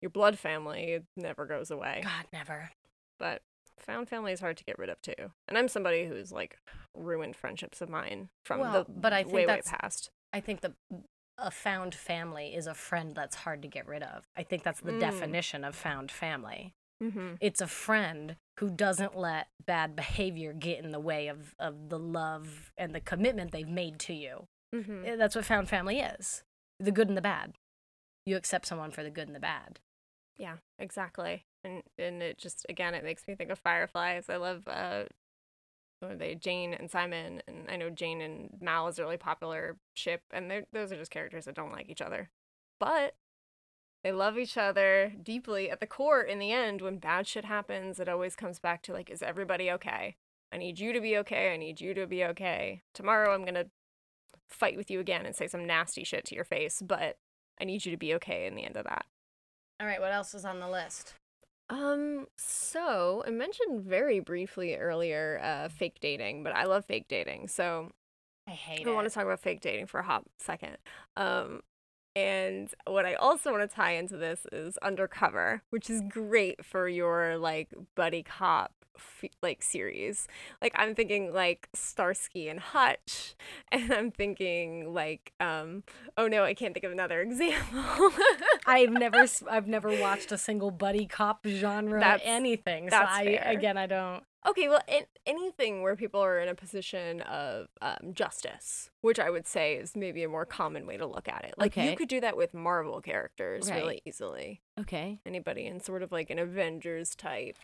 Your blood family, it never goes away. God, never. But found family is hard to get rid of too, and I'm somebody who's like ruined friendships of mine from way past. I think a found family is a friend that's hard to get rid of. I think that's the definition of found family. Mm-hmm. It's a friend who doesn't let bad behavior get in the way of the love and the commitment they've made to you. Mm-hmm. That's what found family is: the good and the bad. You accept someone for the good and the bad. Yeah, exactly. And it just, again, it makes me think of Fireflies. I love Jane and Simon, and I know Jane and Mal is a really popular ship, and those are just characters that don't like each other. But they love each other deeply at the core. In the end, when bad shit happens, it always comes back to, like, is everybody okay? I need you to be okay. I need you to be okay. Tomorrow I'm going to fight with you again and say some nasty shit to your face, but I need you to be okay in the end of that. All right, what else is on the list? So I mentioned very briefly earlier fake dating, but I love fake dating, so I hate it. I want to talk about fake dating for a hot second. And what I also want to tie into this is Undercover, which is great for your like buddy cop like series. Like, I'm thinking like Starsky and Hutch, and I'm thinking like oh no, I can't think of another example. I've never watched a single buddy cop genre anything. I don't. Okay, well, anything where people are in a position of justice, which I would say is maybe a more common way to look at it. Like, okay. You could do that with Marvel characters really easily. Okay. Anybody in sort of like an Avengers type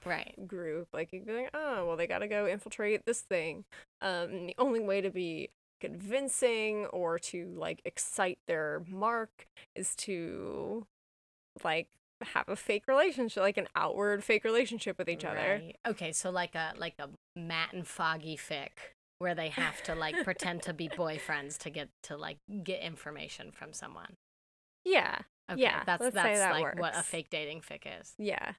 group. Like, you'd be like, oh, well, they got to go infiltrate this thing. The only way to be convincing or to, like, excite their mark is to, like, have a fake relationship, like an outward fake relationship with each other. Okay, so like a Matt and Foggy fic where they have to like pretend to be boyfriends to get to like get information from someone. Yeah. Okay, yeah, that's like works. What a fake dating fic is. Yeah.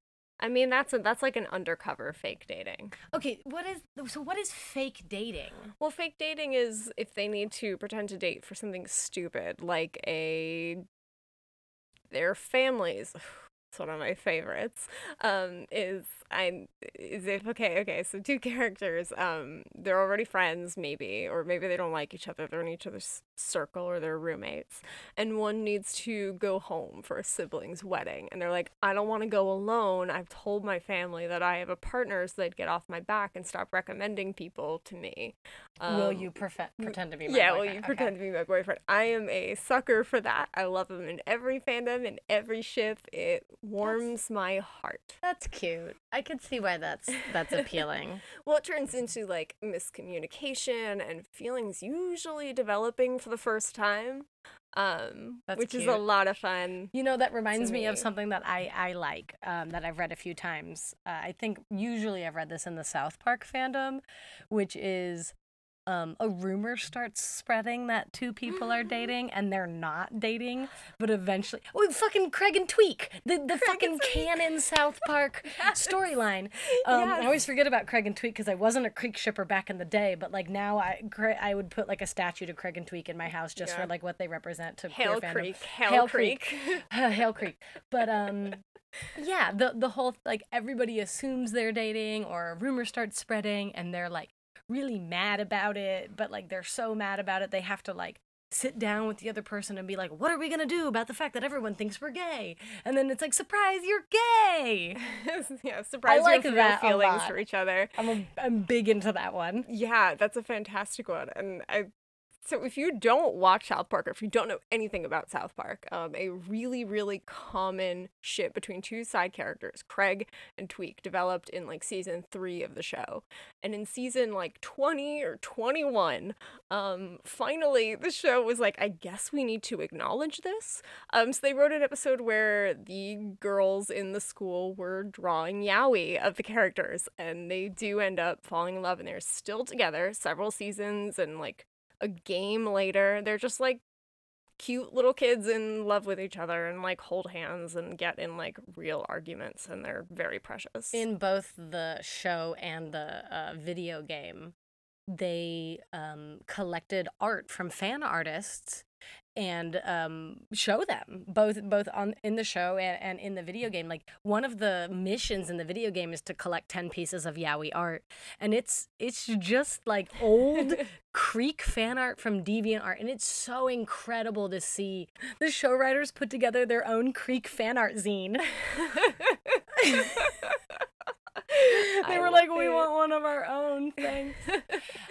I mean, that's like an undercover fake dating. Okay, what is fake dating? Well, fake dating is if they need to pretend to date for something stupid, like their families. It's one of my favorites. So two characters, they're already friends, maybe, or maybe they don't like each other. They're in each other's circle or they're roommates, and one needs to go home for a sibling's wedding, and they're like, I don't want to go alone. I've told my family that I have a partner so they'd get off my back and stop recommending people to me. Will you pretend to be my boyfriend? Yeah, will you pretend to be my boyfriend? I am a sucker for that. I love them in every fandom, in every ship. It warms my heart. That's cute. I can see why that's appealing. Well, it turns into like miscommunication and feelings usually developing for the first time, which cute. Is a lot of fun. You know, that reminds me of something that I like, that I've read a few times. I think usually I've read this in the South Park fandom, which is a rumor starts spreading that two people are dating and they're not dating, but eventually... Oh, fucking Craig and Tweek! The fucking canon South Park storyline. I always forget about Craig and Tweek because I wasn't a Creek shipper back in the day, but like now I would put like a statue to Craig and Tweek in my house just for like what they represent to Queer Fandom. Hail Creek. Hail Creek. But yeah, the whole like everybody assumes they're dating or a rumor starts spreading and they're like really mad about it, but like they're so mad about it they have to like sit down with the other person and be like, what are we gonna do about the fact that everyone thinks we're gay? And then it's like, surprise, you're gay. Yeah, surprise, I like that feelings a lot. For each other. I'm big into that one. Yeah, that's a fantastic one. And so if you don't watch South Park, or if you don't know anything about South Park, a really, really common ship between two side characters, Craig and Tweek, developed in like season 3 of the show. And in season like 20 or 21, finally the show was like, I guess we need to acknowledge this. So they wrote an episode where the girls in the school were drawing yaoi of the characters, and they do end up falling in love, and they're still together several seasons and like a game later. They're just like cute little kids in love with each other and like hold hands and get in like real arguments, and they're very precious. In both the show and the video game, they collected art from fan artists and show them both on in the show and in the video game. Like one of the missions in the video game is to collect 10 pieces of yaoi art, and it's just like old Creek fan art from DeviantArt, and it's so incredible to see the show writers put together their own Creek fan art zine. They were like, we want one of our own things.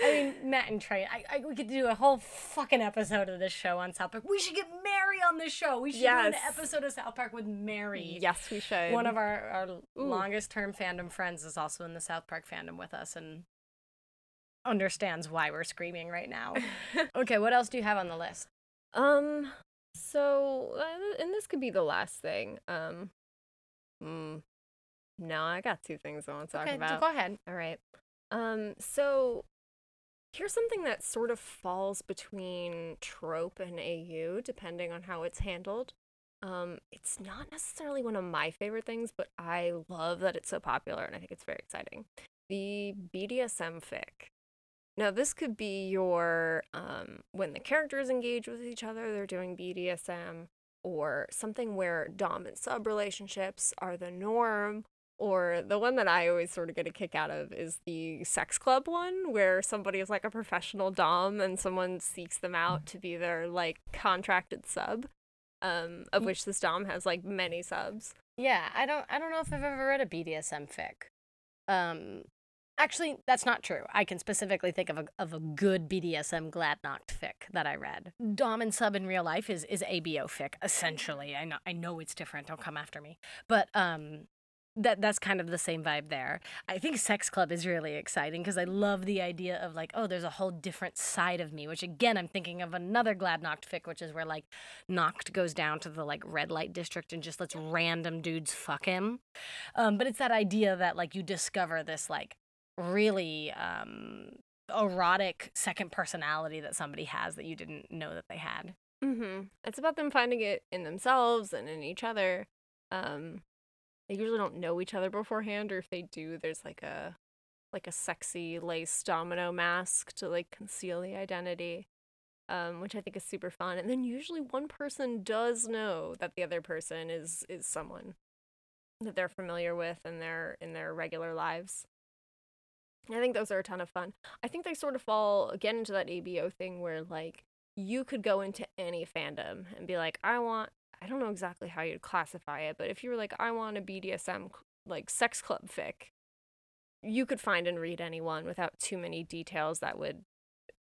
I mean, Matt and Trey, we could do a whole fucking episode of this show on South Park. We should get Mary on this show. We should do an episode of South Park with Mary. Yes, we should. One of our longest-term fandom friends is also in the South Park fandom with us and understands why we're screaming right now. Okay, what else do you have on the list? And this could be the last thing. No, I got two things I want to talk about. Okay, go ahead. All right. So here's something that sort of falls between trope and AU, depending on how it's handled. It's not necessarily one of my favorite things, but I love that it's so popular, and I think it's very exciting. The BDSM fic. Now, this could be your, when the characters engage with each other, they're doing BDSM, or something where dom and sub relationships are the norm. Or the one that I always sort of get a kick out of is the sex club one, where somebody is like a professional dom and someone seeks them out to be their like contracted sub, of which this dom has like many subs. Yeah, I don't know if I've ever read a BDSM fic. Actually, that's not true. I can specifically think of a good BDSM Gladnoct fic that I read. Dom and sub in real life is ABO fic essentially. I know it's different. Don't come after me. But That's kind of the same vibe there. I think Sex Club is really exciting because I love the idea of like, oh, there's a whole different side of me, which again, I'm thinking of another Gladnoct fic, which is where like Noct goes down to the like red light district and just lets random dudes fuck him. But it's that idea that like you discover this like really erotic second personality that somebody has that you didn't know that they had. Mm-hmm. It's about them finding it in themselves and in each other. They usually don't know each other beforehand, or if they do, there's like a sexy lace domino mask to like conceal the identity, which I think is super fun. And then usually one person does know that the other person is someone that they're familiar with in their regular lives. I think those are a ton of fun. I think they sort of fall again into that ABO thing where like you could go into any fandom and be like, I don't know exactly how you'd classify it, but if you were like, I want a BDSM like sex club fic, you could find and read anyone without too many details that would,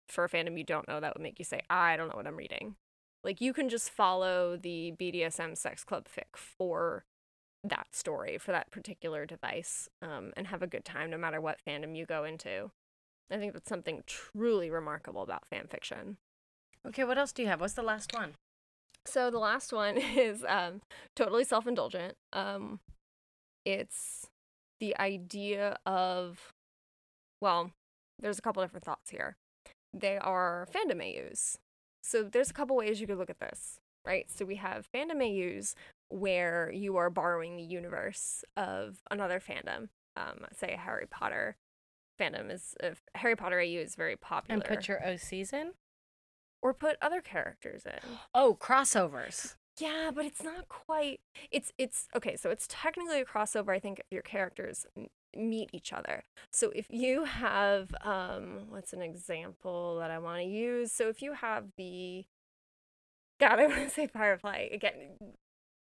for a fandom you don't know, that would make you say, I don't know what I'm reading. Like you can just follow the BDSM sex club fic for that story, for that particular device, and have a good time no matter what fandom you go into. I think that's something truly remarkable about fan fiction. Okay, what else do you have? What's the last one? So the last one is totally self-indulgent. It's the idea of, well, there's a couple different thoughts here. They are fandom AUs. So there's a couple ways you could look at this, right? So we have fandom AUs where you are borrowing the universe of another fandom. Say Harry Potter fandom Harry Potter AU is very popular. And put your OCs in? Or put other characters in. Oh, crossovers. Yeah, but it's not quite. It's okay. So it's technically a crossover. I think if your characters meet each other. So if you have what's an example that I want to use? So if you have I want to say Firefly again.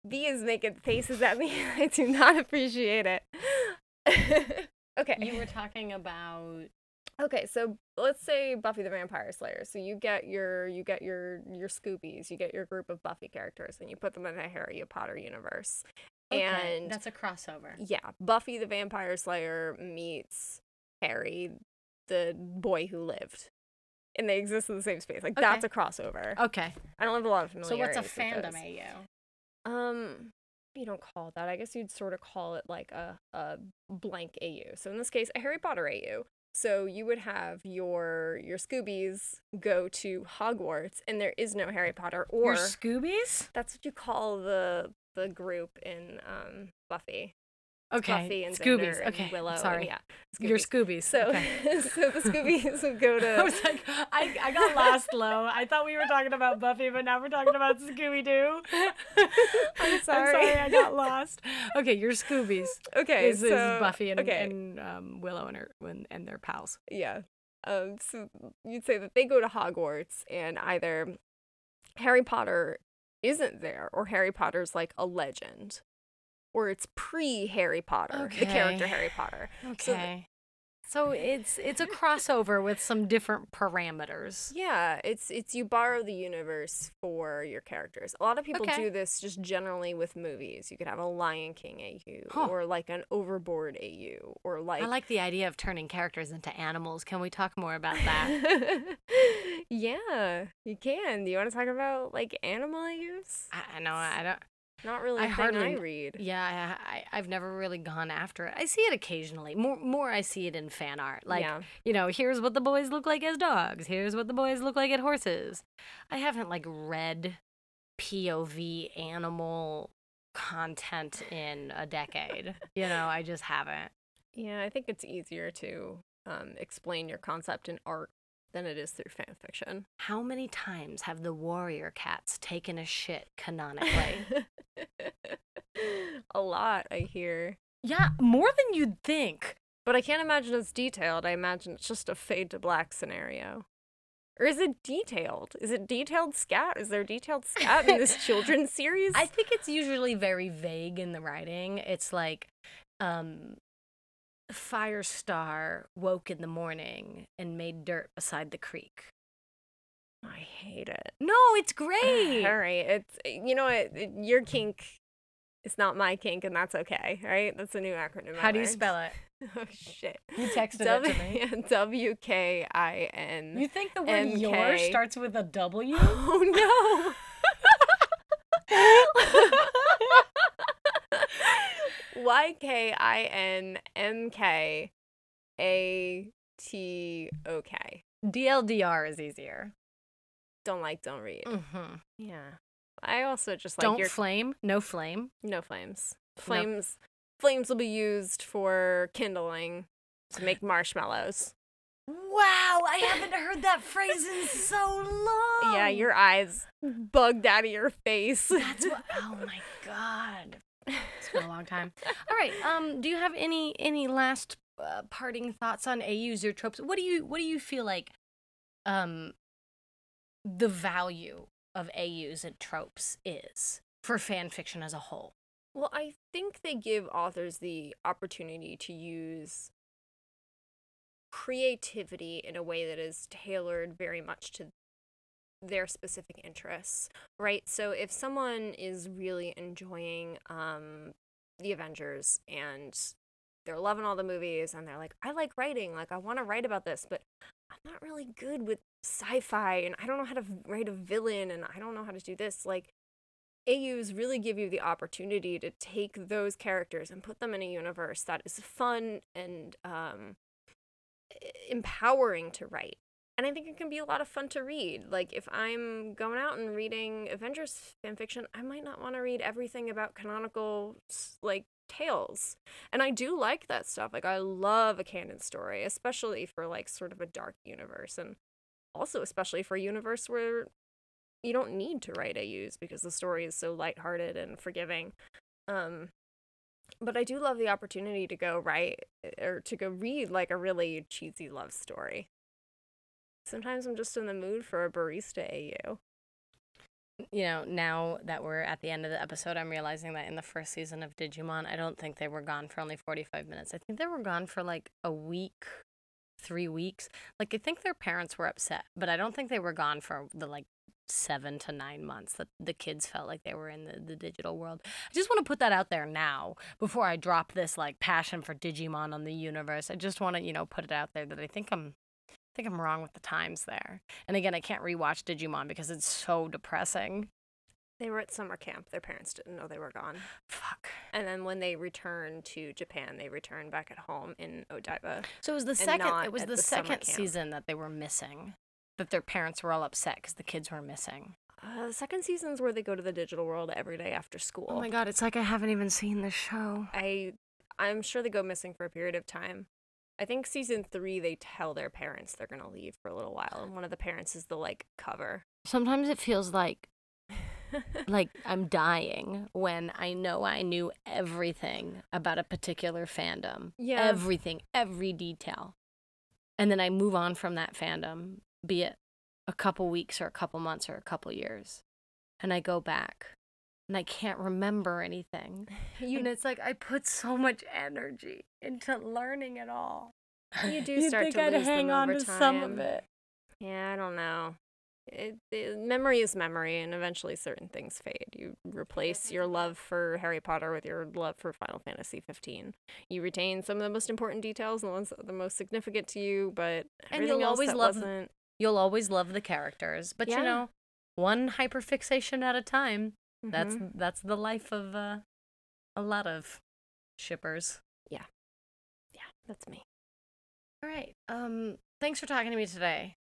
B is making faces at me. I do not appreciate it. Okay. You were talking about. Okay, so let's say Buffy the Vampire Slayer. So you get your Scoobies, you get your group of Buffy characters, and you put them in the Harry Potter universe. Okay, and that's a crossover. Yeah, Buffy the Vampire Slayer meets Harry, the boy who lived, and they exist in the same space. Like that's a crossover. Okay, I don't have a lot of familiarity. So what's a fandom AU? You don't call that. I guess you'd sort of call it like a blank AU. So in this case, a Harry Potter AU. So you would have your Scoobies go to Hogwarts, and there is no Harry Potter or... Your Scoobies? That's what you call the group in Buffy. Okay, Buffy and Scoobies. And okay, Willow. Sorry. Yeah, Scoobies. Your Scoobies. So, okay. So the Scoobies would go to... I was like, I got lost, Lo. I thought we were talking about Buffy, but now we're talking about Scooby-Doo. I'm sorry, I got lost. Okay, your Scoobies. Okay, is Buffy and Willow and their pals. Yeah. So you'd say that they go to Hogwarts, and either Harry Potter isn't there, or Harry Potter's like a legend. Or it's pre-Harry Potter, the character Harry Potter. Okay. So it's a crossover with some different parameters. Yeah, it's you borrow the universe for your characters. A lot of people do this just generally with movies. You could have a Lion King AU or like an Overboard AU or like... I like the idea of turning characters into animals. Can we talk more about that? Yeah, you can. Do you want to talk about like animal AUs? I know, I don't... Not really I read. Yeah, I've never really gone after it. I see it occasionally. More I see it in fan art. Like, here's what the boys look like as dogs. Here's what the boys look like as horses. I haven't, like, read POV animal content in a decade. I just haven't. Yeah, I think it's easier to explain your concept in art than it is through fan fiction. How many times have the warrior cats taken a shit canonically? A lot, I hear. Yeah, more than you'd think. But I can't imagine it's detailed. I imagine it's just a fade to black scenario. Or is it detailed? Is it detailed scat? Is there detailed scat in this children's series? I think it's usually very vague in the writing. It's like, Firestar woke in the morning and made dirt beside the creek. I hate it. No, it's great. All right. It's, you know what? Your kink is not my kink, and that's okay, right? That's a new acronym. How do you spell it? Oh, shit. You texted it to me. W-K-I-N. You think the word your starts with a W? Oh, no. YKINMKATOK. DLDR is easier. Don't read. Mm-hmm. Yeah. I also just like don't flame. No flames. Flames. Flames will be used for kindling to make marshmallows. Wow, I haven't heard that phrase in so long. Yeah, your eyes bugged out of your face. That's what, oh my God. It's been a long time. All right, do you have any last parting thoughts on AUs or tropes? What do you feel like the value of AUs and tropes is for fan fiction as a whole? Well, I think they give authors the opportunity to use creativity in a way that is tailored very much to their specific interests, right? So if someone is really enjoying the Avengers and they're loving all the movies and they're like, I like writing, like I want to write about this, but I'm not really good with sci-fi and I don't know how to write a villain and I don't know how to do this, like AUs really give you the opportunity to take those characters and put them in a universe that is fun and empowering to write. And I think it can be a lot of fun to read. Like, if I'm going out and reading Avengers fanfiction, I might not want to read everything about canonical, like, tales. And I do like that stuff. Like, I love a canon story, especially for, like, sort of a dark universe. And also especially for a universe where you don't need to write AUs because the story is so lighthearted and forgiving. But I do love the opportunity to go write or to go read, like, a really cheesy love story. Sometimes I'm just in the mood for a barista AU. You know, now that we're at the end of the episode, I'm realizing that in the first season of Digimon, I don't think they were gone for only 45 minutes. I think they were gone for, like, a week, 3 weeks. Like, I think their parents were upset, but I don't think they were gone for the, like, 7 to 9 months that the kids felt like they were in the digital world. I just want to put that out there now before I drop this, like, passion for Digimon on the universe. I just want to, you know, put it out there that I think I'm wrong with the times there. And again, I can't rewatch Digimon because it's so depressing. They were at summer camp. Their parents didn't know they were gone. Fuck. And then when they returned to Japan, they returned back at home in Odaiba. So it was the second season that they were missing, that their parents were all upset because the kids were missing. The second season's where they go to the digital world every day after school. Oh my God, it's like I haven't even seen this show. I'm sure they go missing for a period of time. I think season 3, they tell their parents they're going to leave for a little while, and one of the parents is the, like, cover. Sometimes it feels like I'm dying when I know I knew everything about a particular fandom. Yeah. Everything, every detail. And then I move on from that fandom, be it a couple weeks or a couple months or a couple years. And I go back. And I can't remember anything. And it's like I put so much energy into learning it all. You do start to lose them over time. You think I'd hang on to some of it. Yeah, I don't know. Memory is memory, and eventually certain things fade. You replace your love for Harry Potter with your love for Final Fantasy XV. You retain some of the most important details and the ones that are the most significant to you, but everything else that wasn't. You'll always love the characters, but yeah. You know, one hyperfixation at a time. That's the life of a lot of shippers. Yeah. Yeah, that's me. All right. Thanks for talking to me today.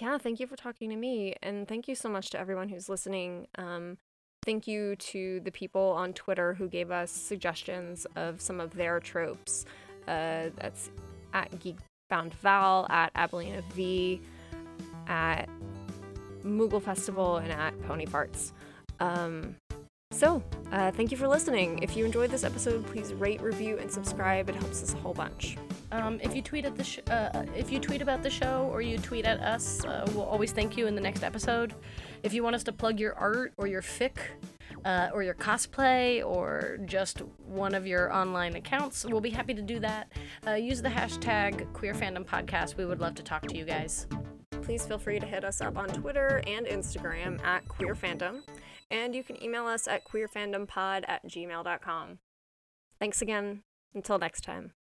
Yeah, thank you for talking to me. And thank you so much to everyone who's listening. Thank you to the people on Twitter who gave us suggestions of some of their tropes. That's at GeekBoundVal, at Abelina V, at Moogle Festival, and at Pony Farts. Thank you for listening. If you enjoyed this episode, please rate, review, and subscribe. It helps us a whole bunch. If you tweet about the show or you tweet at us, we'll always thank you in the next episode. If you want us to plug your art or your fic, or your cosplay or just one of your online accounts, we'll be happy to do that. Use the hashtag Queer Fandom Podcast. We would love to talk to you guys. Please feel free to hit us up on Twitter and Instagram at Queer Fandom. And you can email us at queerfandompod@gmail.com. Thanks again. Until next time.